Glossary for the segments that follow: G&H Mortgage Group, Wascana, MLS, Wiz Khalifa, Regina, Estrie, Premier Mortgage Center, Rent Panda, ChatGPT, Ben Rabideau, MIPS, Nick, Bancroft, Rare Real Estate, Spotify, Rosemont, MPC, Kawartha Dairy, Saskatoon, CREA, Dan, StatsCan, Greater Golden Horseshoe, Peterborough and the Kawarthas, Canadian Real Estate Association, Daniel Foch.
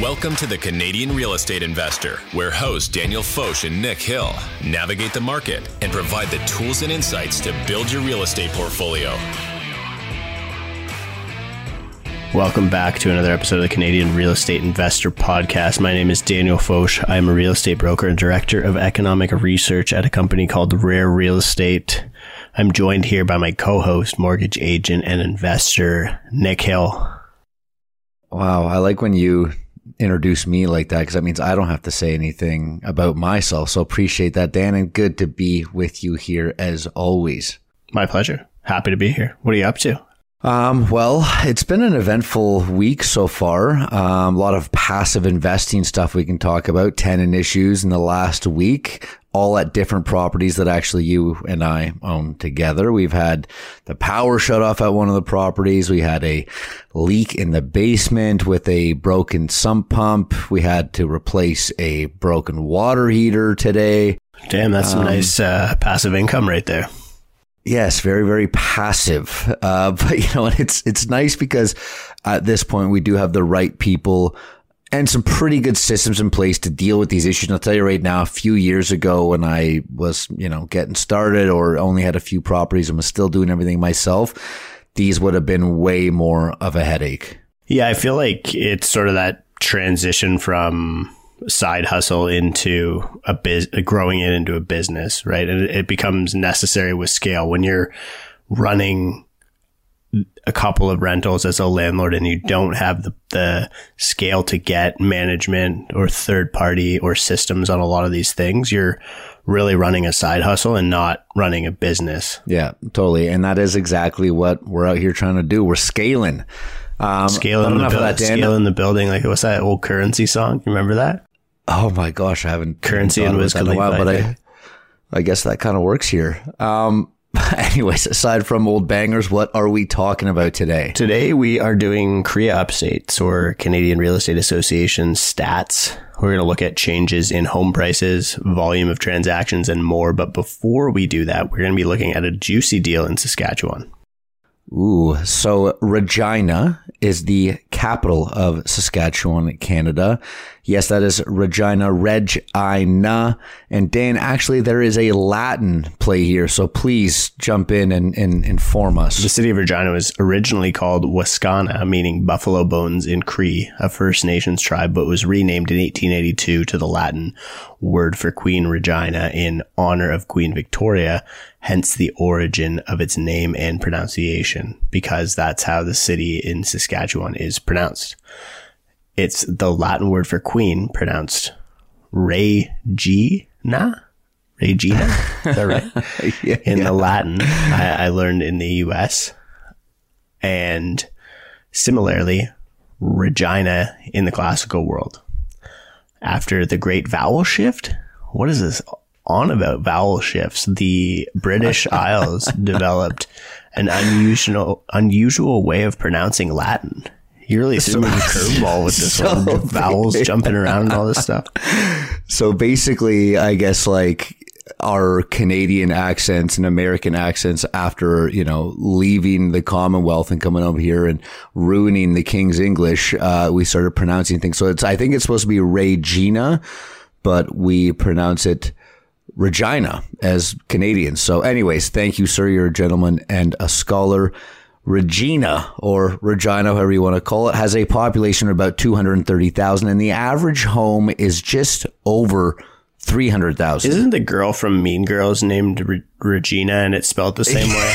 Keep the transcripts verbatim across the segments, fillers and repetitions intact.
Welcome to the Canadian Real Estate Investor, where hosts Daniel Foch and Nick Hill navigate the market and provide the tools and insights to build your real estate portfolio. Welcome back to another episode of the Canadian Real Estate Investor Podcast. My name is Daniel Foch. I'm a real estate broker and director of economic research at a company called Rare Real Estate. I'm joined here by my co-host, mortgage agent and investor, Nick Hill. Wow, I like when you introduce me like that, because that means I don't have to say anything about myself. So appreciate that, Dan, and good to be with you here as always. My pleasure. Happy to be here. What are you up to? Um, well, it's been an eventful week so far. Um, a lot of passive investing stuff we can talk about, tenant issues in the last week, all at different properties that actually you and I own together. We've had the power shut off at one of the properties. We had a leak in the basement with a broken sump pump. We had to replace a broken water heater today. Damn, that's um, some nice uh, passive income right there. Yes, very, very passive. Uh, but, you know, it's it's nice because at this point we do have the right people and some pretty good systems in place to deal with these issues. And I'll tell you right now, a few years ago when I was, you know, getting started or only had a few properties and was still doing everything myself, these would have been way more of a headache. Yeah, I feel like it's sort of that transition from side hustle into a biz, growing it into a business, right? And it becomes necessary with scale when you're running a couple of rentals as a landlord and you don't have the, the scale to get management or third party or systems on a lot of these things. You're really running a side hustle and not running a business. Yeah, totally. And that is exactly what we're out here trying to do. We're scaling. Um, scaling the, build, scaling the building. Like, what's that old Currency song? You remember that? Oh my gosh, I haven't Currency and Wiz Khalifa, but I, I guess that kind of works here. Um, anyways, aside from old bangers, what are we talking about today? Today we are doing C R E A updates, or Canadian Real Estate Association stats. We're going to look at changes in home prices, volume of transactions, and more. But before we do that, we're going to be looking at a juicy deal in Saskatchewan. Ooh, so Regina is the capital of Saskatchewan, Canada. Yes, that is Regina, Regina. And Dan, actually, there is a Latin play here, so please jump in and, and inform us. The city of Regina was originally called Wascana, meaning buffalo bones in Cree, a First Nations tribe, but was renamed in eighteen eighty-two to the Latin word for Queen Regina in honor of Queen Victoria, hence the origin of its name and pronunciation, because that's how the city in Saskatchewan is pronounced. It's the Latin word for queen, pronounced Regina. Regina? Is that right? yeah, in yeah. the Latin, I, I learned in the U S. And similarly, Regina in the classical world. After the Great Vowel Shift, what is this on about vowel shifts? The British Isles developed an unusual, unusual way of pronouncing Latin. You're really so, throwing a curveball with this so one, vowels jumping around and all this stuff. So basically, I guess like our Canadian accents and American accents after, you know, leaving the Commonwealth and coming over here and ruining the King's English, uh, we started pronouncing things. So it's, I think it's supposed to be Regina, but we pronounce it Regina as Canadians. So anyways, thank you, sir. You're a gentleman and a scholar. Regina, or Regina, however you want to call it, has a population of about two hundred thirty thousand, and the average home is just over three hundred thousand. Isn't the girl from Mean Girls named Re- Regina, and it's spelled the same way?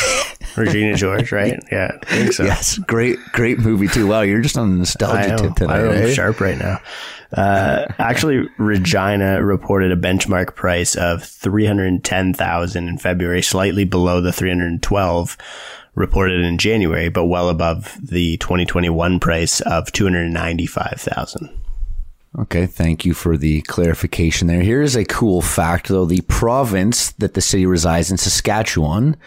Regina George, right? Yeah, I think so. Yes, great, great movie too. Wow, you're just on the nostalgia tip tonight. I am sharp right now. Uh, actually, Regina reported a benchmark price of three hundred ten thousand dollars in February, slightly below the three hundred twelve thousand dollars reported in January, but well above the twenty twenty-one price of two hundred ninety-five thousand dollars. Okay, thank you for the clarification there. Here is a cool fact, though. The province that the city resides in, Saskatchewan,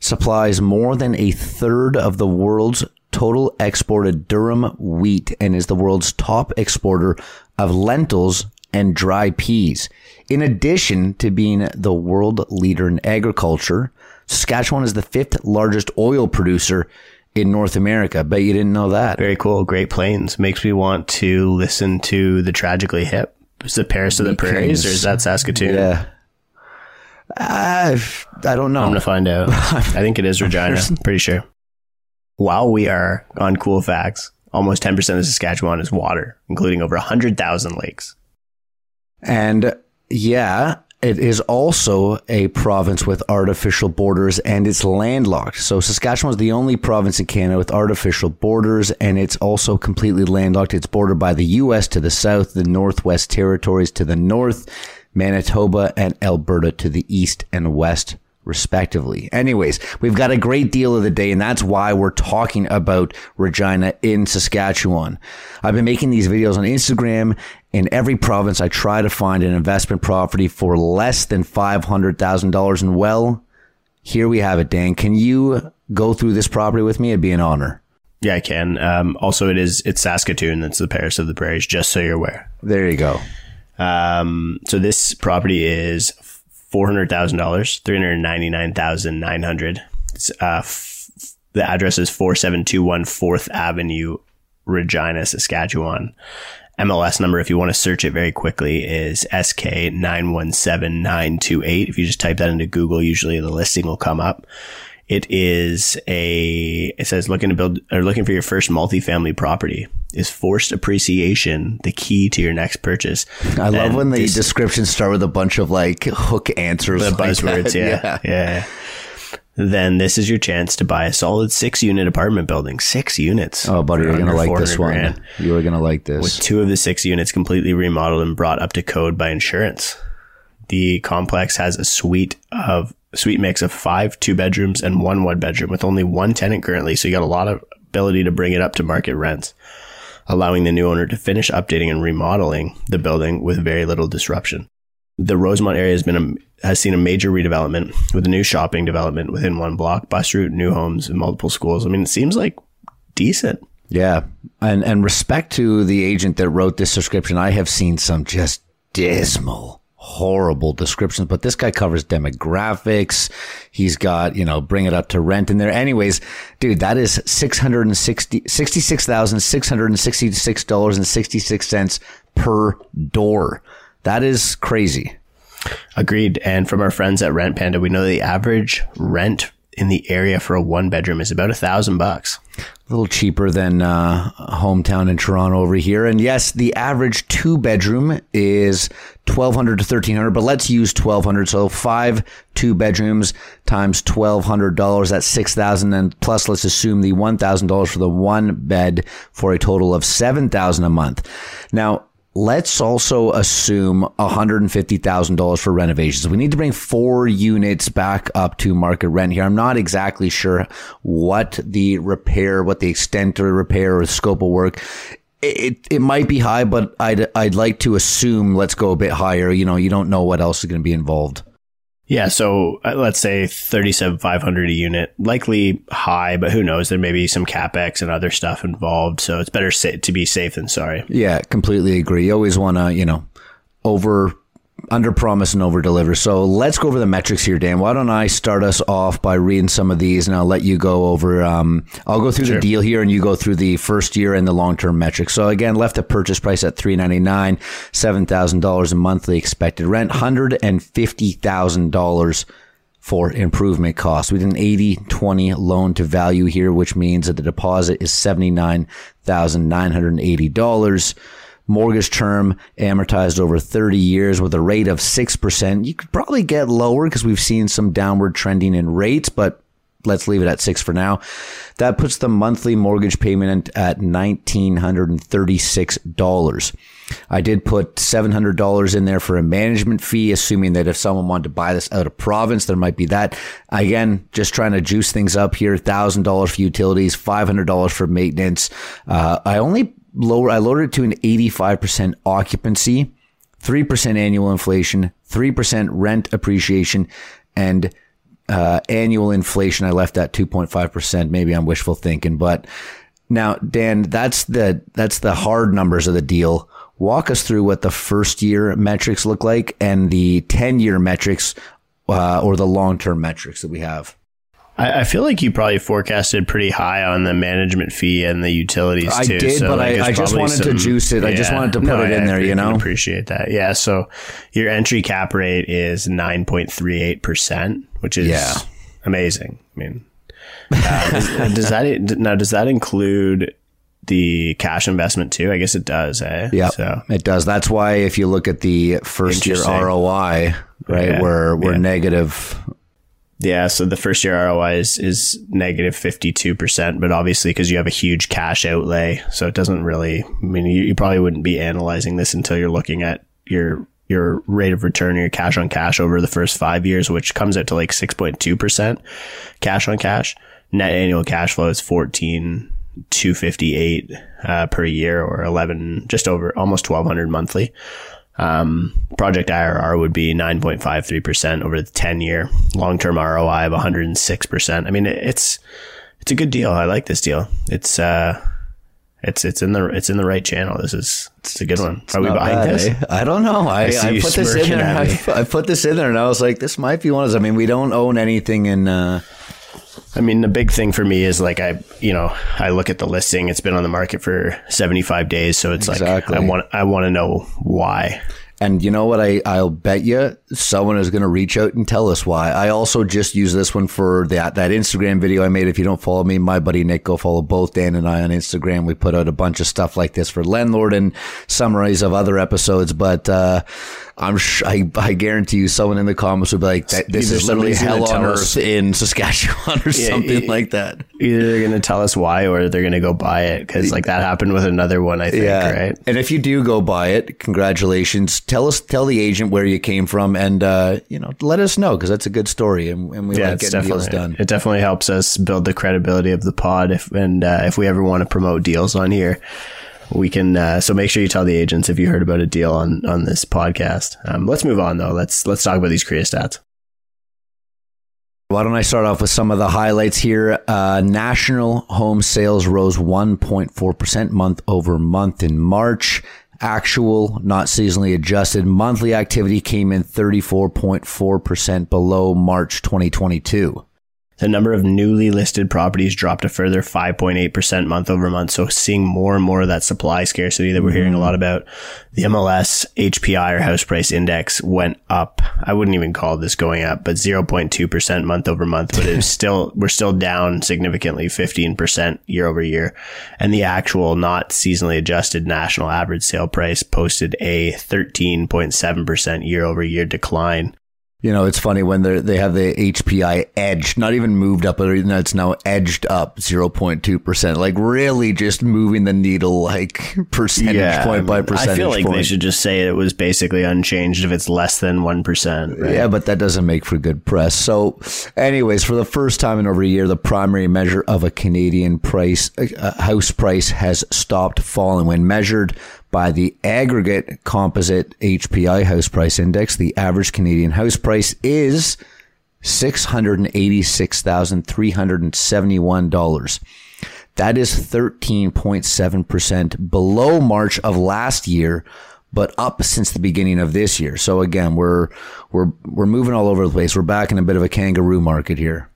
supplies more than a third of the world's total exported durum wheat and is the world's top exporter of lentils and dry peas. In addition to being the world leader in agriculture, Saskatchewan is the fifth largest oil producer in North America. Bet you didn't know that. Very cool. Great Plains. Makes me want to listen to The Tragically Hip. Is it Paris of the Prairies or is that Saskatoon? Yeah. Uh, I don't know. I'm going to find out. I think it is Regina. I'm pretty sure. While we are on cool facts, almost ten percent of Saskatchewan is water, including over one hundred thousand lakes. And yeah, it is also a province with artificial borders and it's landlocked. So Saskatchewan is the only province in Canada with artificial borders and it's also completely landlocked. It's bordered by the U S to the south, the Northwest Territories to the north, Manitoba and Alberta to the east and west, respectively. Anyways, we've got a great deal of the day, and that's why we're talking about Regina in Saskatchewan. I've been making these videos on Instagram. In every province, I try to find an investment property for less than five hundred thousand dollars. And well, here we have it, Dan. Can you go through this property with me? It'd be an honor. Yeah, I can. Um, also, it is, it's Saskatoon. It's the Paris of the Prairies, just so you're aware. There you go. Um, so this property is four hundred thousand dollars, three hundred ninety-nine thousand nine hundred dollars. It's, uh, f- the address is four seven two one fourth Avenue, Regina, Saskatchewan. M L S number, if you want to search it very quickly, is S K nine one seven nine two eight. If you just type that into Google, usually the listing will come up. It is a, it says looking to build or looking for your first multifamily property. Is forced appreciation the key to your next purchase? I and love when the this, descriptions start with a bunch of like hook answers. The like buzzwords. That. Yeah, yeah. Yeah. Then this is your chance to buy a solid six unit apartment building. Six units. Oh, buddy, you're going to like this one. You are going to like this. With two of the six units completely remodeled and brought up to code by insurance. The complex has a suite of suite mix of five two bedrooms and one one bedroom with only one tenant currently. So you got a lot of ability to bring it up to market rents, allowing the new owner to finish updating and remodeling the building with very little disruption. The Rosemont area has been a, has seen a major redevelopment with a new shopping development within one block, bus route, new homes, and multiple schools. I mean, it seems like decent. Yeah. And and respect to the agent that wrote this description. I have seen some just dismal, horrible descriptions, but this guy covers demographics. He's got, you know, bring it up to rent in there. Anyways, dude, that is six hundred sixty-six thousand six hundred sixty-six dollars and sixty-six cents per door. That is crazy. Agreed. And from our friends at Rent Panda, we know the average rent in the area for a one bedroom is about a thousand bucks. A little cheaper than uh, hometown in Toronto over here. And yes, the average two bedroom is twelve hundred to thirteen hundred, but let's use twelve hundred. So five two bedrooms times twelve hundred dollars, that's six thousand. And plus let's assume the one thousand dollars for the one bed for a total of seven thousand a month. Now, let's also assume one hundred fifty thousand dollars for renovations. We need to bring four units back up to market rent here. I'm not exactly sure what the repair, what the extent of repair or scope of work. It, it might be high, but I'd, I'd like to assume let's go a bit higher. You know, you don't know what else is going to be involved. Yeah. So uh, let's say thirty-seven thousand five hundred dollars a unit, likely high, but who knows? There may be some CapEx and other stuff involved. So it's better sa- to be safe than sorry. Yeah, completely agree. You always want to, you know, over, under promise and over deliver. So let's go over the metrics here, Dan. Why don't I start us off by reading some of these and I'll let you go over. Um, I'll go through sure. the deal here and you go through the first year and the long-term metrics. So again, left the purchase price at three ninety-nine, seven thousand dollars a monthly expected rent, one hundred fifty thousand dollars for improvement costs. We did an eighty twenty loan to value here, which means that the deposit is seventy-nine thousand nine hundred eighty dollars. Mortgage term amortized over thirty years with a rate of six percent. You could probably get lower because we've seen some downward trending in rates, but let's leave it at six for now. That puts the monthly mortgage payment at one thousand nine hundred thirty-six dollars. I did put seven hundred dollars in there for a management fee, assuming that if someone wanted to buy this out of province, there might be that. Again, just trying to juice things up here. one thousand dollars for utilities, five hundred dollars for maintenance. Uh, I only... Lower, I lowered it to an eighty-five percent occupancy, three percent annual inflation, three percent rent appreciation, and uh, annual inflation I left at two point five percent. Maybe I'm wishful thinking, but now, Dan, that's the that's the hard numbers of the deal. Walk us through what the first year metrics look like and the ten-year metrics uh, or the long-term metrics that we have. I, I feel like you probably forecasted pretty high on the management fee and the utilities I too. I did, so but like I, I just wanted some, to juice it. Yeah, I just wanted to put no, it in I, there, I, you know? I appreciate that. Yeah, so your entry cap rate is nine point three eight percent, which is yeah. amazing. I mean, uh, does, does that now does that include the cash investment too? I guess it does, eh? Yeah, so it does. That's why if you look at the first year R O I, right, yeah. we're, we're yeah. negative. Yeah, so the first year R O I is, is negative fifty-two percent, but obviously because you have a huge cash outlay, so it doesn't really, I mean, you, you probably wouldn't be analyzing this until you're looking at your your rate of return or your cash on cash over the first five years, which comes out to like six point two percent cash on cash. Net annual cash flow is fourteen thousand two hundred fifty-eight uh, per year, or eleven, just over almost twelve hundred monthly. Um, project I R R would be nine point five three percent over the ten year, long-term R O I of one hundred six percent. I mean, it's, it's a good deal. I like this deal. It's, uh, it's, it's in the, it's in the right channel. This is, it's a good one. It's Are we buying bad, this? Eh? I don't know. I, I, I put this in there. I, I put this in there and I was like, this might be one of those. I mean, we don't own anything in, uh, I mean, the big thing for me is like, I, you know, I look at the listing, it's been on the market for seventy-five days. So it's exactly. like, I want, I want to know why. And you know what? I, I'll bet you someone is going to reach out and tell us why. I also just use this one for that, that Instagram video I made. If you don't follow me, my buddy Nick, go follow both Dan and I on Instagram. We put out a bunch of stuff like this for landlord and summaries of other episodes, but, uh, I'm sh- I, I guarantee you someone in the comments would be like, this either is literally hell on earth in Saskatchewan or yeah, something e- like that. Either they're going to tell us why or they're going to go buy it, because like that happened with another one, I think, yeah. right? And if you do go buy it, congratulations. Tell us, tell the agent where you came from and, uh, you know, let us know, because that's a good story and, and we yeah, like getting deals done. It definitely helps us build the credibility of the pod, if and uh, if we ever want to promote deals on here. We can, uh, so make sure you tell the agents if you heard about a deal on, on this podcast. Um, let's move on though. Let's, let's talk about these C R E A stats. Why don't I start off with some of the highlights here? Uh, national home sales rose one point four percent month over month in March. Actual, not seasonally adjusted, monthly activity came in thirty-four point four percent below March twenty twenty-two. The number of newly listed properties dropped a further five point eight percent month over month. So seeing more and more of that supply scarcity that we're mm-hmm. hearing a lot about. The M L S, H P I, or house price index went up. I wouldn't even call this going up, but zero point two percent month over month. But it's still, we're still down significantly, fifteen percent year over year. And the actual, not seasonally adjusted, national average sale price posted a thirteen point seven percent year over year decline. You know, it's funny when they they have the H P I edged, not even moved up, but it's now edged up zero point two percent. Like really just moving the needle like percentage yeah, point I mean, by percentage point. I feel like point. They should just say it was basically unchanged if it's less than one percent. Right? Yeah, but that doesn't make for good press. So anyways, for the first time in over a year, the primary measure of a Canadian price uh, house price has stopped falling when measured by the aggregate composite H P I house price index. The average Canadian house price is six hundred eighty-six thousand three hundred seventy-one dollars. That is thirteen point seven percent below March of last year, but up since the beginning of this year. So again, we're we're we're moving all over the place. We're back in a bit of a kangaroo market here.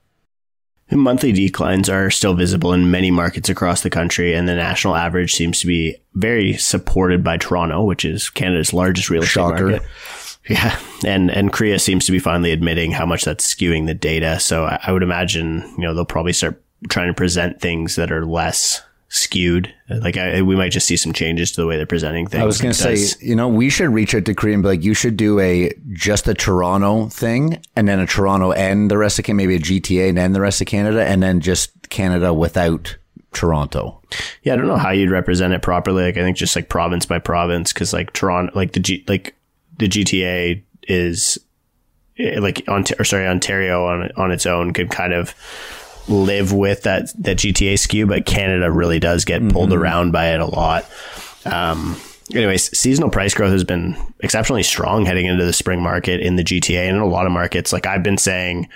Monthly declines are still visible in many markets across the country, and the national average seems to be very supported by Toronto, which is Canada's largest real estate Shocker. market. Yeah, and and C R E A seems to be finally admitting how much that's skewing the data. So I, I would imagine, you know, they'll probably start trying to present things that are less skewed. Like I, we might just see some changes to the way they're presenting things. I was going to say, you know, we should reach out to C R E A and be like, you should do a just a Toronto thing, and then a Toronto and the rest of Canada, maybe a G T A and then the rest of Canada, and then just Canada without Toronto. Yeah, I don't know how you'd represent it properly. Like I think just like province by province, because like Toronto, like the G, like the G T A is like on or sorry Ontario on on its own could kind of live with that that G T A skew, but Canada really does get pulled mm-hmm. around by it a lot. Um, anyways, seasonal price growth has been exceptionally strong heading into the spring market in the G T A and in a lot of markets. Like I've been saying,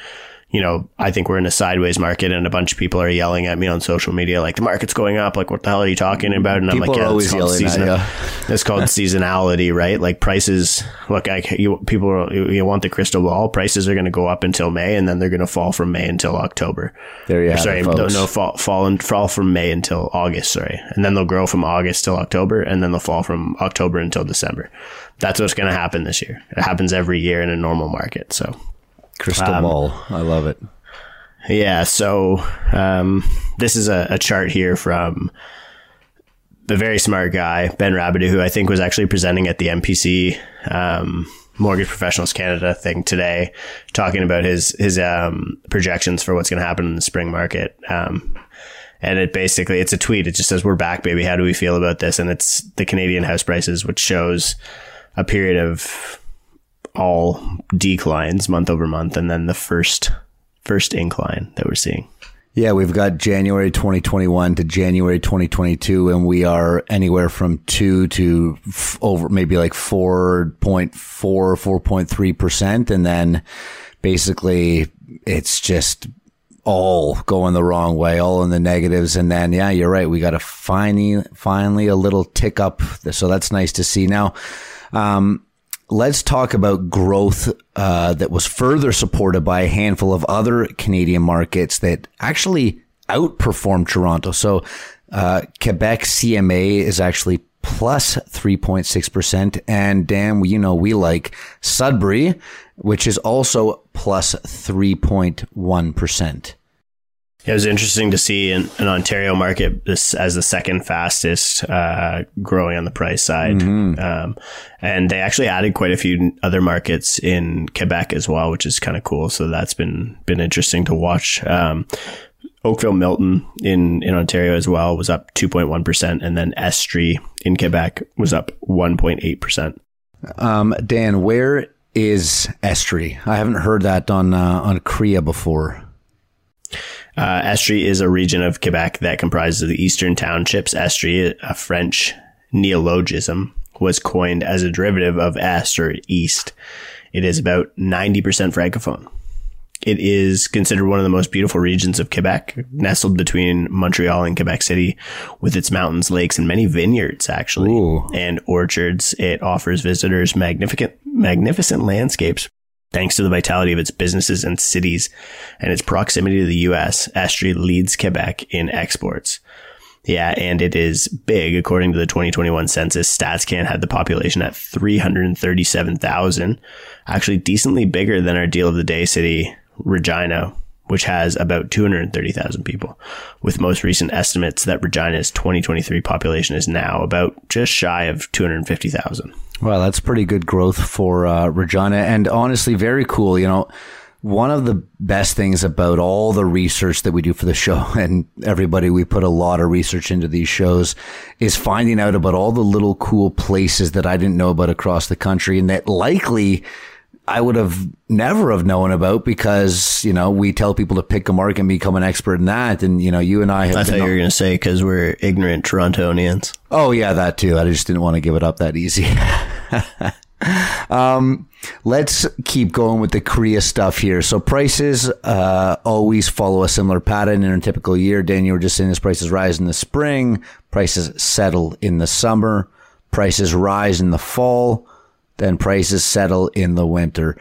you know, I think we're in a sideways market, and a bunch of people are yelling at me on social media like the market's going up. Like what the hell are you talking about? And people I'm like, yeah, are always yelling at you. It's called seasonality, right? Like prices, look, I, you, people are, you want the crystal ball. Prices are going to go up until May, and then they're going to fall from May until October. There you have sorry, it, folks. No, fall, fall, in, fall from May until August, sorry. And then they'll grow from August till October, and then they'll fall from October until December. That's what's going to happen this year. It happens every year in a normal market. So crystal um, ball. I love it. Yeah. So um, this is a, a chart here from the very smart guy, Ben Rabideau, who I think was actually presenting at the M P C um, Mortgage Professionals Canada thing today, talking about his his um, projections for what's going to happen in the spring market. Um, and it basically, it's a tweet. It just says, "We're back, baby. How do we feel about this?" And it's the Canadian house prices, which shows a period of all declines month over month, and then the first first incline that we're seeing. Yeah, we've got January twenty twenty-one to January twenty twenty-two, and we are anywhere from two to f- over maybe like four point four, four point three percent. And then basically it's just all going the wrong way, all in the negatives. And then, yeah, you're right. We got a finally, finally a little tick up. So that's nice to see. Now, um, let's talk about growth uh, that was further supported by a handful of other Canadian markets that actually outperformed Toronto. So uh, Quebec C M A is actually plus three point six percent. And Dan, you know, we like Sudbury, which is also plus three point one percent. It was interesting to see an, an Ontario market as, as the second fastest uh, growing on the price side. Mm-hmm. Um, and they actually added quite a few other markets in Quebec as well, which is kind of cool. So that's been been interesting to watch. Um, Oakville Milton in, in Ontario as well was up two point one percent. And then Estrie in Quebec was up one point eight percent. Um, Dan, where is Estrie? I haven't heard that on, uh, on C R E A before. Uh, Estrie is a region of Quebec that comprises the eastern townships. Estrie, a French neologism, was coined as a derivative of est or east. It is about ninety percent francophone. It is considered one of the most beautiful regions of Quebec, nestled between Montreal and Quebec City, with its mountains, lakes, and many vineyards, actually, Ooh. and orchards. It offers visitors magnificent, magnificent landscapes. Thanks to the vitality of its businesses and cities and its proximity to the U S, Estrie leads Quebec in exports. Yeah, and it is big. According to the twenty twenty-one census, StatsCan had the population at three hundred thirty-seven thousand, actually decently bigger than our deal of the day city, Regina, which has about two hundred thirty thousand people, with most recent estimates that Regina's twenty twenty-three population is now about just shy of two hundred fifty thousand. Well, that's pretty good growth for uh, Regina, and honestly, very cool. You know, one of the best things about all the research that we do for the show, and everybody, we put a lot of research into these shows, is finding out about all the little cool places that I didn't know about across the country, and that likely I would have never have known about because, you know, we tell people to pick a market and become an expert in that. And, you know, you and I have I thought you were going to say because we're ignorant Torontonians. Oh, yeah, that too. I just didn't want to give it up that easy. um, let's keep going with the C R E A stuff here. So prices uh, always follow a similar pattern in a typical year. Dan, you were just saying this: prices rise in the spring, prices settle in the summer, prices rise in the fall, then prices settle in the winter.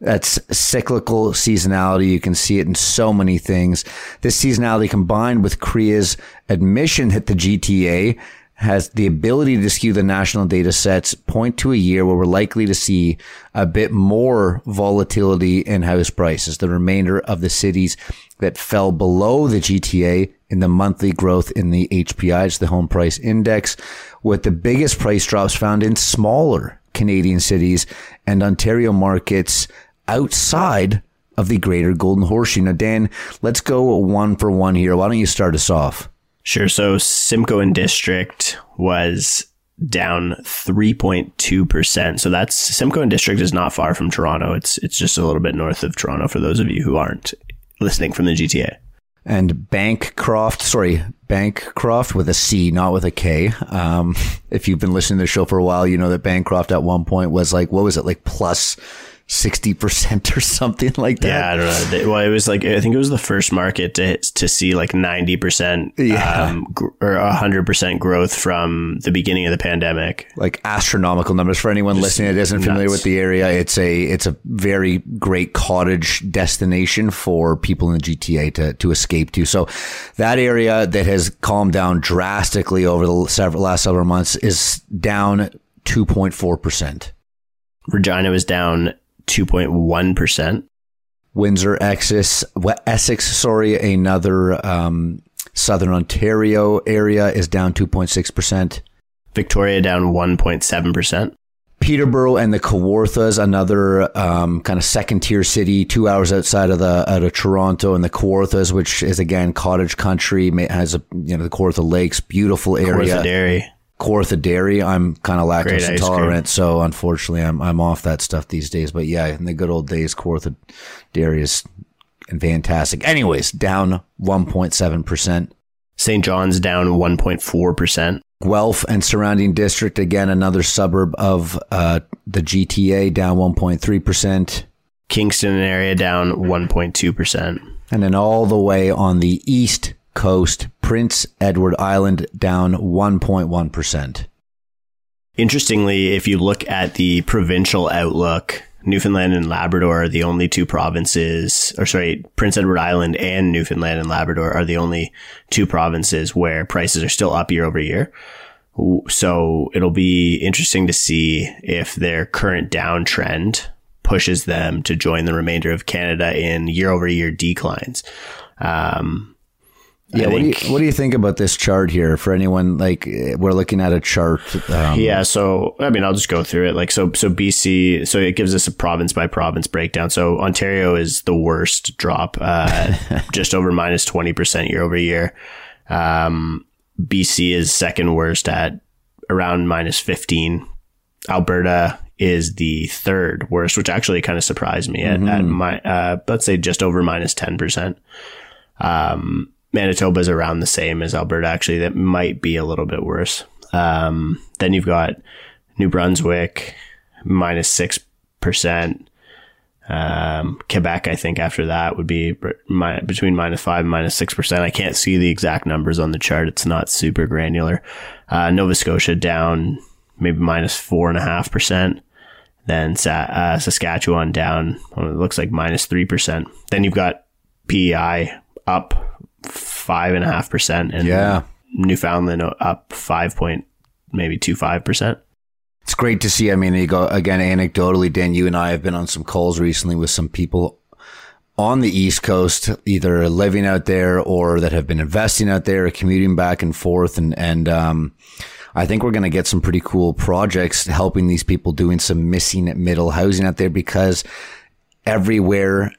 That's cyclical seasonality. You can see it in so many things. This seasonality, combined with C R E A's admission that the G T A has the ability to skew the national data sets, point to a year where we're likely to see a bit more volatility in house prices. The remainder of the cities that fell below the G T A in the monthly growth in the H P I, it's the home price index, with the biggest price drops found in smaller Canadian cities and Ontario markets outside of the Greater Golden Horseshoe. Now, Dan, let's go one for one here. Why don't you start us off? Sure. So Simcoe and District was down three point two percent. So that's Simcoe and District is not far from Toronto. It's it's just a little bit north of Toronto for those of you who aren't listening from the G T A. And Bancroft, sorry, Bancroft with a C, not with a K. Um, if you've been listening to the show for a while, you know that Bancroft at one point was like, what was it, like plus sixty percent or something like that. Yeah, I don't know. Well, it was like, I think it was the first market to to see like ninety percent yeah. um, gr- or one hundred percent growth from the beginning of the pandemic. Like astronomical numbers. For anyone Just listening that isn't nuts. familiar with the area, it's a it's a very great cottage destination for people in the G T A to, to escape to. So that area that has calmed down drastically over the several, last several months is down two point four percent. Regina was down two point one percent. Windsor, Essex, Essex, sorry, another um, Southern Ontario area is down two point six percent. Victoria down one point seven percent. Peterborough and the Kawarthas, another um, kind of second tier city, two hours outside of the out of Toronto, and the Kawarthas, which is again cottage country, has a you know the Kawartha Lakes, beautiful area. Kawartha Dairy. Kawartha Dairy. I'm kind of lactose intolerant, so unfortunately, I'm I'm off that stuff these days. But yeah, in the good old days, Kawartha Dairy is fantastic. Anyways, down one point seven percent. Saint John's down one point four percent. Guelph and surrounding district, again, another suburb of uh, the G T A, down one point three percent. Kingston area down one point two percent. And then all the way on the east coast, Prince Edward Island down one point one percent. Interestingly, if you look at the provincial outlook, Newfoundland and Labrador are the only two provinces, or sorry, Prince Edward Island and Newfoundland and Labrador are the only two provinces where prices are still up year over year. So it'll be interesting to see if their current downtrend pushes them to join the remainder of Canada in year over year declines. Um, Yeah, what do, you, what do you think about this chart here? For anyone, like, we're looking at a chart. Um, yeah, so, I mean, I'll just go through it. Like, so, so B C, so it gives us a province by province breakdown. So Ontario is the worst drop, uh, just over minus twenty percent year over year. Um, B C is second worst at around minus fifteen. Alberta is the third worst, which actually kind of surprised me at, mm-hmm. at my, uh, let's say just over minus ten percent. Um, Manitoba is around the same as Alberta. Actually, that might be a little bit worse. Um, then you've got New Brunswick, minus six percent. Um, Quebec, I think, after that would be mi- between minus five and minus six percent. I can't see the exact numbers on the chart. It's not super granular. Uh, Nova Scotia down maybe minus four point five percent. Then uh, Saskatchewan down, well, it looks like minus three percent. Then you've got P E I up five and a half percent and yeah. Newfoundland up five point maybe two five percent. It's great to see. I mean, you go again anecdotally, Dan, you and I have been on some calls recently with some people on the East Coast, either living out there or that have been investing out there or commuting back and forth. And, and, um, I think we're going to get some pretty cool projects helping these people doing some missing middle housing out there, because everywhere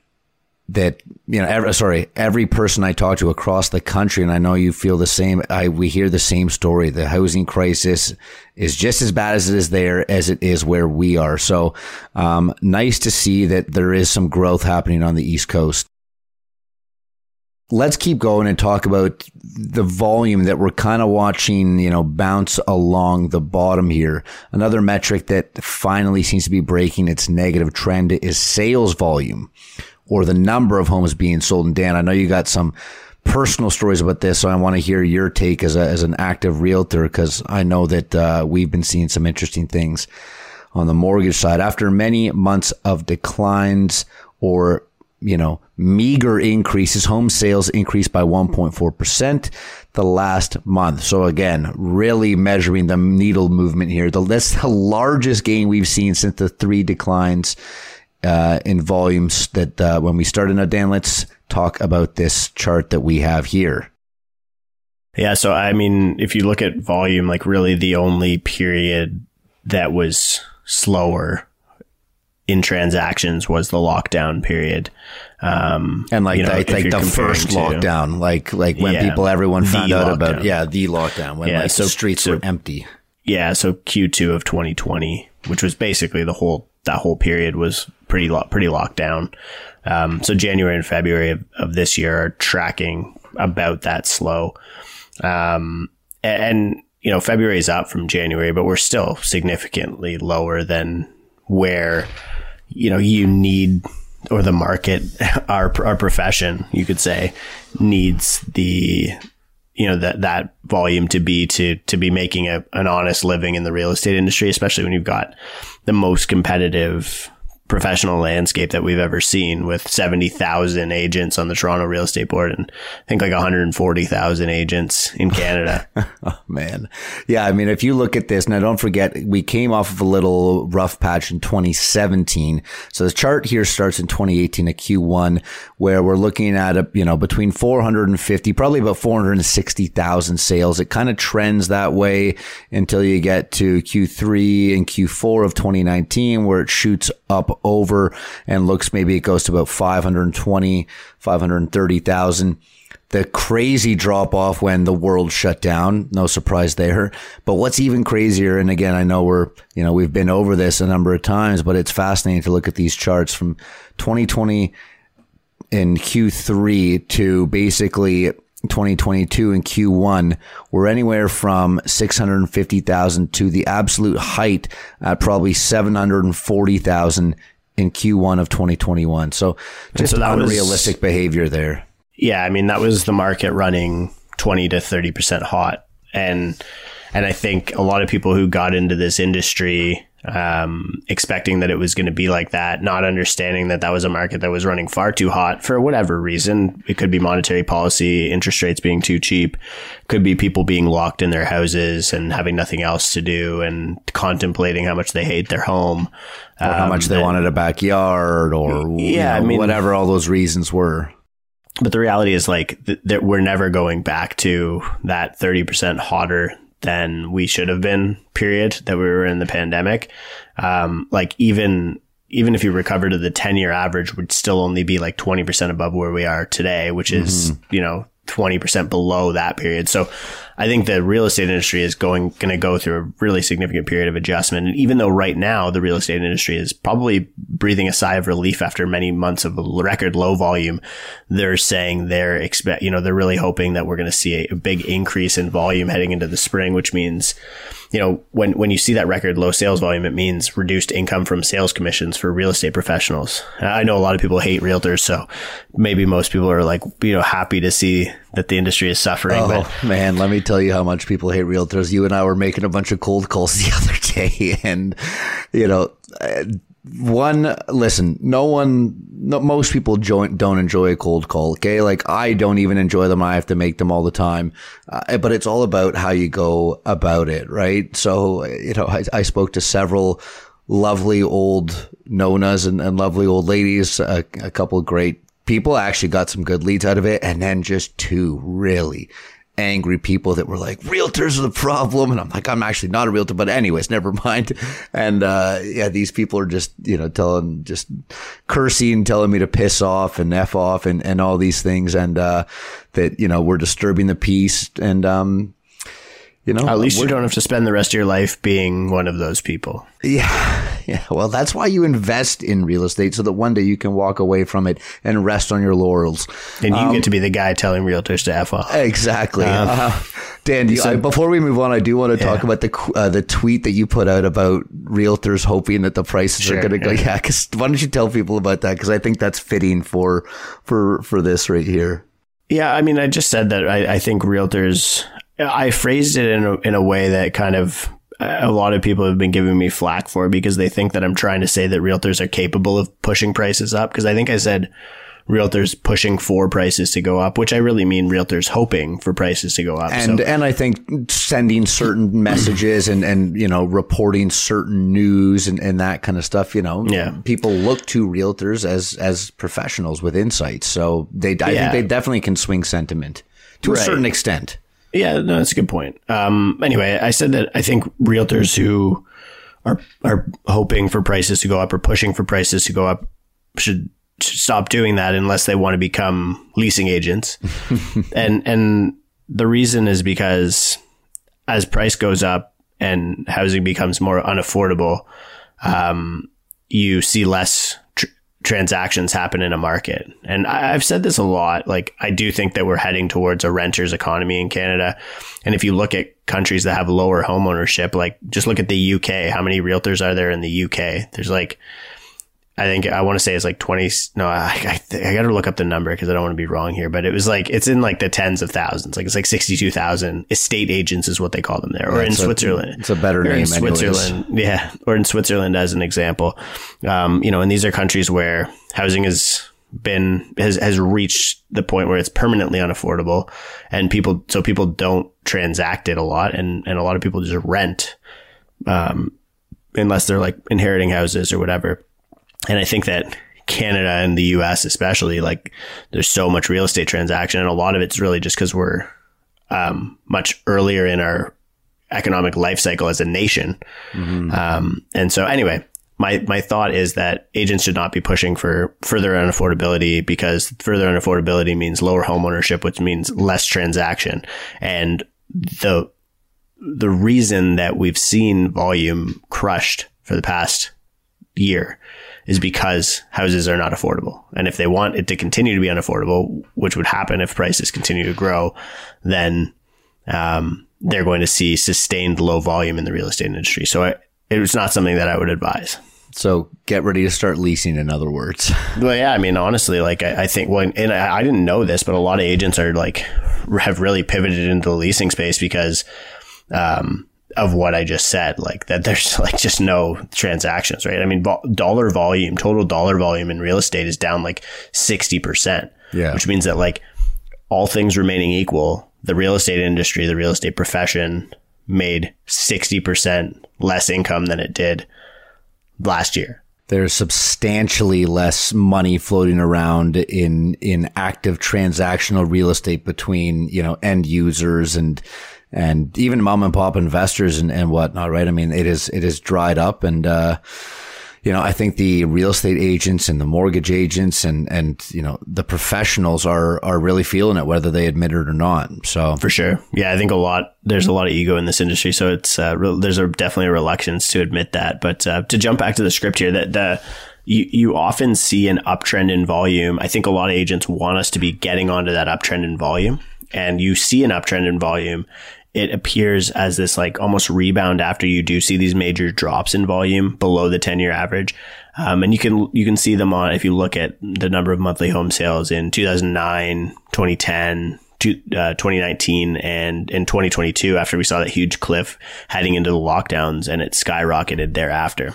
that, you know, every, sorry, every person I talk to across the country, and I know you feel the same, I, we hear the same story. The housing crisis is just as bad as it is there as it is where we are. So, um, nice to see that there is some growth happening on the East Coast. Let's keep going and talk about the volume that we're kind of watching, you know, bounce along the bottom here. Another metric that finally seems to be breaking its negative trend is sales volume, or the number of homes being sold. And Dan, I know you got some personal stories about this, so I want to hear your take as a, as an active realtor, because I know that uh, we've been seeing some interesting things on the mortgage side. After many months of declines or, you know, meager increases, home sales increased by one point four percent the last month. So again, really measuring the needle movement here. The, that's the largest gain we've seen since the three declines Uh, in volumes that uh, when we started. Now, Dan, let's talk about this chart that we have here. Yeah, so I mean, if you look at volume, like really the only period that was slower in transactions was the lockdown period. Um, and like, you know, the, like the first lockdown, to, like like when yeah, people, everyone found out lockdown. about, yeah, the lockdown, when yeah, like so, the streets so, were empty. Yeah, so Q two of twenty twenty, which was basically the whole, that whole period was pretty lo- pretty locked down. Um, so January and February of, of this year are tracking about that slow. Um, and, and, you know, February is up from January, but we're still significantly lower than where you know, you need, or the market, our our profession, you could say, needs the, you know, that that volume to be to to be making a, an honest living in the real estate industry, especially when you've got the most competitive professional landscape that we've ever seen, with seventy thousand agents on the Toronto Real Estate Board and I think like one hundred forty thousand agents in Canada. Oh, man. Yeah. I mean, if you look at this, now don't forget, we came off of a little rough patch in twenty seventeen. So the chart here starts in twenty eighteen at Q one, where we're looking at, a, you know, between four hundred fifty, probably about four hundred sixty thousand sales. It kind of trends that way until you get to Q three and Q four of twenty nineteen, where it shoots up over and looks, maybe it goes to about five hundred twenty, five hundred thirty thousand. The crazy drop off when the world shut down, no surprise there. But what's even crazier, and again, I know we're, you know, we've been over this a number of times, but it's fascinating to look at these charts from twenty twenty in Q three to basically twenty twenty-two in Q one, we're anywhere from six hundred fifty thousand to the absolute height at probably seven hundred forty thousand in Q one of twenty twenty-one. So just so unrealistic was, behavior there. Yeah, I mean, that was the market running twenty to thirty percent hot. And and I think a lot of people who got into this industry um, expecting that it was going to be like that, not understanding that that was a market that was running far too hot for whatever reason. It could be monetary policy, interest rates being too cheap, could be people being locked in their houses and having nothing else to do and contemplating how much they hate their home. Or how um, much they and, wanted a backyard or yeah, you know, I mean, whatever all those reasons were. But the reality is like th- that we're never going back to that thirty percent hotter than we should have been period that we were in the pandemic. Um, like even, even if you recover to the ten year average, would still only be like twenty percent above where we are today, which is, mm-hmm. you know, twenty percent below that period. So I think the real estate industry is going, going to go through a really significant period of adjustment. And even though right now the real estate industry is probably breathing a sigh of relief after many months of record low volume, they're saying they're expect, you know, they're really hoping that we're going to see a, a big increase in volume heading into the spring, which means, you know, when, when you see that record low sales volume, it means reduced income from sales commissions for real estate professionals. I know a lot of people hate realtors, so maybe most people are like, you know, happy to see that the industry is suffering. Oh, but man, let me tell you how much people hate realtors. You and I were making a bunch of cold calls the other day, and, you know, one, listen, no one, no, most people join, don't enjoy a cold call. Okay. Like I don't even enjoy them. I have to make them all the time, uh, but it's all about how you go about it. Right. So, you know, I, I spoke to several lovely old nonas and, and lovely old ladies, a, a couple of great people. I actually got some good leads out of it. And then just two really angry people that were like, realtors are the problem. And I'm like, I'm actually not a realtor, but anyways, never mind. And, uh, yeah, these people are just, you know, telling, just cursing, telling me to piss off and F off and, and all these things. And, uh, that, you know, we're disturbing the peace. And, um, you know, at least you don't have to spend the rest of your life being one of those people. Yeah. Yeah. Well, that's why you invest in real estate, so that one day you can walk away from it and rest on your laurels. And you um, get to be the guy telling realtors to F off. Exactly. Um, uh, Dan, you, so, I, before we move on, I do want to yeah. talk about the uh, the tweet that you put out about realtors hoping that the prices sure, are going to go. Yeah. yeah cause why don't you tell people about that? Because I think that's fitting for, for, for this right here. Yeah. I mean, I just said that I, I think realtors... I phrased it in a, in a way that kind of a lot of people have been giving me flack for, because they think that I'm trying to say that realtors are capable of pushing prices up. Because I think I said realtors pushing for prices to go up, which I really mean realtors hoping for prices to go up. And so. and I think sending certain messages and, and, you know, reporting certain news and, and that kind of stuff, you know, yeah. people look to realtors as, as professionals with insights. So they, I yeah. think they definitely can swing sentiment to right. a certain extent. Yeah, no, that's a good point. Um, anyway, I said that I think realtors who are are hoping for prices to go up or pushing for prices to go up should, should stop doing that unless they want to become leasing agents. and and the reason is because as price goes up and housing becomes more unaffordable, um, you see less tr- transactions happen in a market. And I've said this a lot. Like, I do think that we're heading towards a renter's economy in Canada. And if you look at countries that have lower home ownership, like just look at the U K, how many realtors are there in the U K? There's like I think I want to say it's like twenty. No, I I, I got to look up the number because I don't want to be wrong here. But it was like it's in like the tens of thousands. Like it's like sixty-two thousand estate agents is what they call them there, or yeah, in so Switzerland. It's a better or name, in Switzerland. Anyways. Yeah, or in Switzerland as an example. Um, you know, and these are countries where housing has been has has reached the point where it's permanently unaffordable, and people so people don't transact it a lot, and and a lot of people just rent, um, unless they're like inheriting houses or whatever. And I think that Canada and the U S especially, like there's so much real estate transaction, and a lot of it's really just because we're um, much earlier in our economic life cycle as a nation. Mm-hmm. Um, and so anyway, my, my thought is that agents should not be pushing for further unaffordability, because further unaffordability means lower home ownership, which means less transaction. And the, the reason that we've seen volume crushed for the past year is because houses are not affordable. And if they want it to continue to be unaffordable, which would happen if prices continue to grow, then um, they're going to see sustained low volume in the real estate industry. So I, it was not something that I would advise. So get ready to start leasing, in other words. Well, yeah, I mean, honestly, like I, I think, well, and I, I didn't know this, but a lot of agents are like, have really pivoted into the leasing space because um of what I just said, like that there's like just no transactions, right? I mean, bo- dollar volume, total dollar volume in real estate is down like sixty percent, yeah. Which means that like all things remaining equal, the real estate industry, the real estate profession made sixty percent less income than it did last year. There's substantially less money floating around in, in active transactional real estate between, you know, end users and, and even mom and pop investors and, and whatnot, right? I mean, it is, it is dried up. And, uh, you know, I think the real estate agents and the mortgage agents and, and, you know, the professionals are, are really feeling it, whether they admit it or not. So for sure. Yeah. I think a lot, there's a lot of ego in this industry. So it's, uh, re- there's a, definitely a reluctance to admit that. But, uh, to jump back to the script here, that the, You, you often see an uptrend in volume. I think a lot of agents want us to be getting onto that uptrend in volume. And you see an uptrend in volume, it appears as this like almost rebound after you do see these major drops in volume below the ten-year average. Um, and you can you can see them on, if you look at the number of monthly home sales in two thousand nine, twenty ten, to, uh, twenty nineteen, and in twenty twenty-two, after we saw that huge cliff heading into the lockdowns, and it skyrocketed thereafter.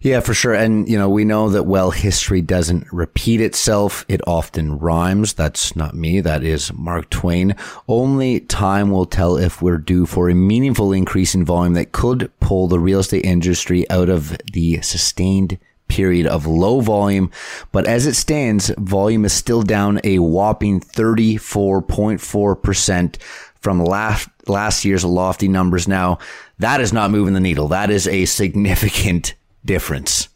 Yeah, for sure. And, you know, we know that while history doesn't repeat itself, it often rhymes. That's not me. That is Mark Twain. Only time will tell if we're due for a meaningful increase in volume that could pull the real estate industry out of the sustained period of low volume. But as it stands, volume is still down a whopping thirty-four point four percent from last last year's lofty numbers. Now, that is not moving the needle. That is a significant difference.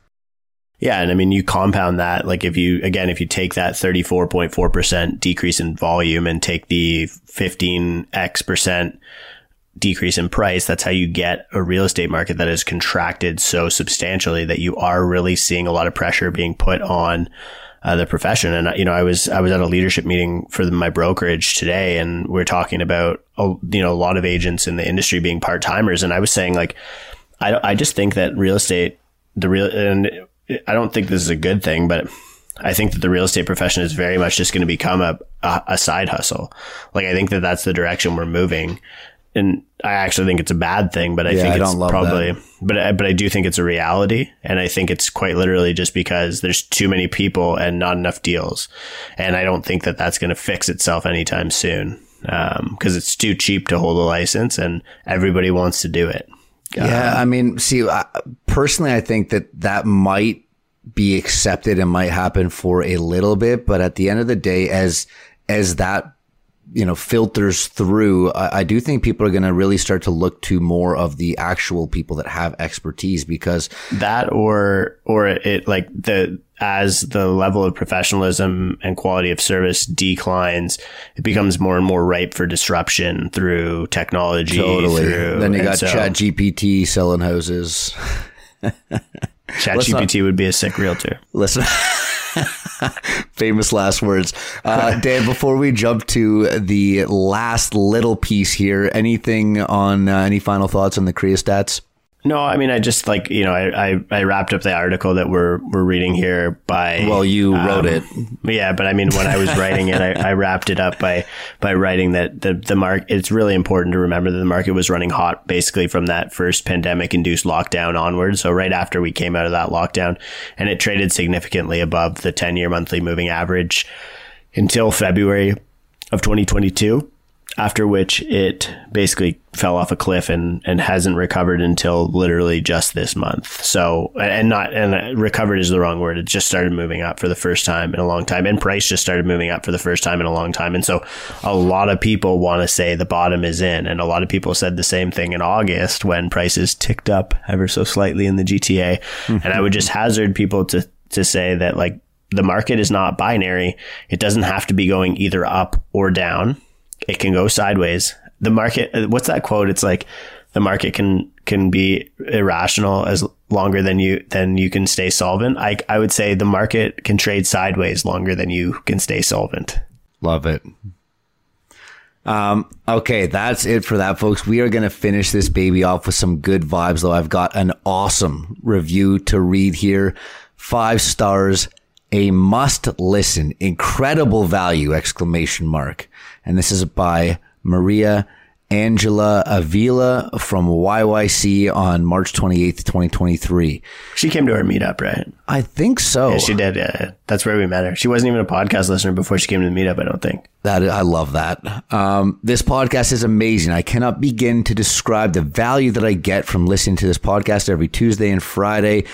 Yeah. And I mean, you compound that, like if you, again, if you take that thirty-four point four percent decrease in volume and take the fifteen x percent decrease in price, that's how you get a real estate market that is contracted so substantially that you are really seeing a lot of pressure being put on uh, the profession. And, you know, I was, I was at a leadership meeting for the, my brokerage today, and we're talking about, you know, a lot of agents in the industry being part-timers. And I was saying, like, I, I just think that real estate, The real, and I don't think this is a good thing, but I think that the real estate profession is very much just going to become a, a, a side hustle. Like, I think that that's the direction we're moving. And I actually think it's a bad thing, but I yeah, think it's I probably, that. but I, but I do think it's a reality. And I think it's quite literally just because there's too many people and not enough deals. And I don't think that that's going to fix itself anytime soon. Um, cause it's too cheap to hold a license and everybody wants to do it. Yeah, I mean, see, I, personally, I think that that might be accepted and might happen for a little bit. But at the end of the day, as as that, you know, filters through, I, I do think people are going to really start to look to more of the actual people that have expertise, because that or or it like the as the level of professionalism and quality of service declines, it becomes more and more ripe for disruption through technology. Totally. Through, then you got so, ChatGPT selling houses. ChatGPT would be a sick realtor. Listen. Famous last words. Uh, Dan, before we jump to the last little piece here, anything on uh, any final thoughts on the C R E A stats? No, I mean, I just like, you know, I, I, I wrapped up the article that we're we're reading here by... Well, you um, wrote it. Yeah, but I mean, when I was writing it, I, I wrapped it up by by writing that the, the mark. It's really important to remember that the market was running hot basically from that first pandemic-induced lockdown onward. So right after we came out of that lockdown, and it traded significantly above the ten-year monthly moving average until February of twenty twenty-two. After which it basically fell off a cliff and, and hasn't recovered until literally just this month. So, and not, and recovered is the wrong word. It just started moving up for the first time in a long time. And price just started moving up for the first time in a long time. And so a lot of people want to say the bottom is in. And a lot of people said the same thing in August when prices ticked up ever so slightly in the G T A. Mm-hmm. And I would just hazard people to, to say that like the market is not binary. It doesn't have to be going either up or down. It can go sideways. The market, what's that quote? It's like the market can, can be irrational as longer than you, than you can stay solvent. I, I would say the market can trade sideways longer than you can stay solvent. Love it. Um, okay. That's it for that, folks. We are going to finish this baby off with some good vibes, though. I've got an awesome review to read here. Five stars. A must listen, incredible value, exclamation mark. And this is by Maria Angela Avila from Y Y C on March twenty-eighth, twenty twenty-three. She came to our meetup, right? I think so. Yeah, she did. Yeah. That's where we met her. She wasn't even a podcast listener before she came to the meetup, I don't think. That I love that. Um, this podcast is amazing. I cannot begin to describe the value that I get from listening to this podcast every Tuesday and Friday.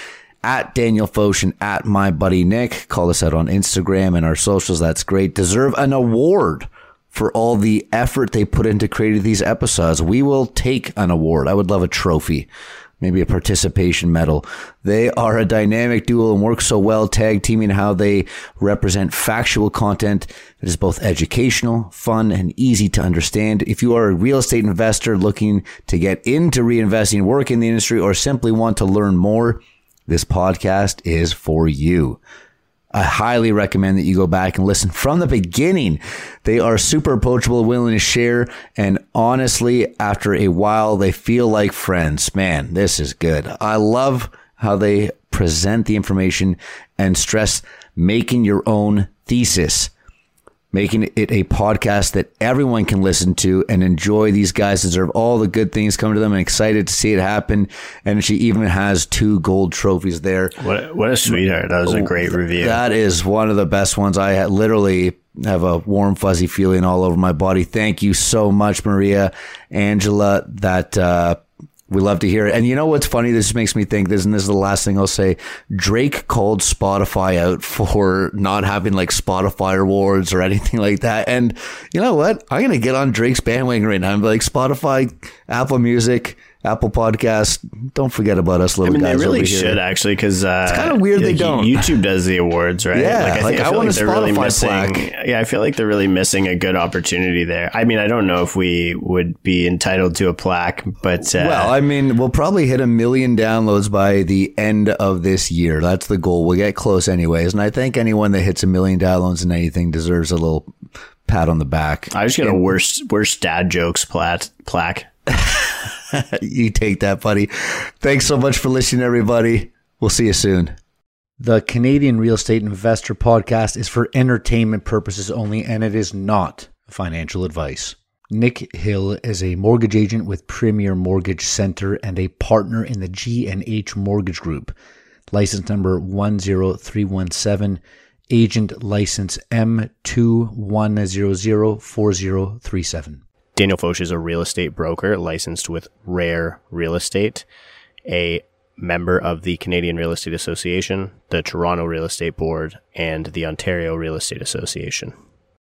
At Daniel Foch and at my buddy Nick. Call us out on Instagram and our socials. That's great. Deserve an award for all the effort they put into creating these episodes. We will take an award. I would love a trophy, maybe a participation medal. They are a dynamic duo and work so well tag teaming how they represent factual content that is both educational, fun, and easy to understand. If you are a real estate investor looking to get into reinvesting, work in the industry, or simply want to learn more, this podcast is for you. I highly recommend that you go back and listen from the beginning. They are super approachable, willing to share, and honestly, after a while, they feel like friends. Man, this is good. I love how they present the information and stress making your own thesis, making it a podcast that everyone can listen to and enjoy. These guys deserve all the good things coming to them, and excited to see it happen. And she even has two gold trophies there. What, what a sweetheart. That was a great review. That is one of the best ones. I literally have a warm, fuzzy feeling all over my body. Thank you so much, Maria Angela. That, uh, we love to hear it. And you know what's funny? This makes me think this, and this is the last thing I'll say. Drake called Spotify out for not having like Spotify rewards or anything like that. And you know what? I'm going to get on Drake's bandwagon right now. I'm like, Spotify, Apple Music, Apple Podcast, don't forget about us little I mean, guys. They really over here. should actually, because uh, it's kind of weird like, they don't. YouTube does the awards, right? Yeah, like, I, think, like, I, I want like a Spotify really missing, plaque. Yeah, I feel like they're really missing a good opportunity there. I mean, I don't know if we would be entitled to a plaque, but uh, well, I mean, we'll probably hit a million downloads by the end of this year. That's the goal. We'll get close, anyways. And I think anyone that hits a million downloads in anything deserves a little pat on the back. I just got a worst worst dad jokes plat, plaque. You take that, buddy. Thanks so much for listening, everybody. We'll see you soon. The Canadian Real Estate Investor Podcast is for entertainment purposes only, and it is not financial advice. Nick Hill is a mortgage agent with Premier Mortgage Center and a partner in the G and H Mortgage Group. License number one zero three one seven, agent license M two one zero zero four zero three seven. Daniel Foch is a real estate broker licensed with Rare Real Estate, a member of the Canadian Real Estate Association, the Toronto Real Estate Board, and the Ontario Real Estate Association.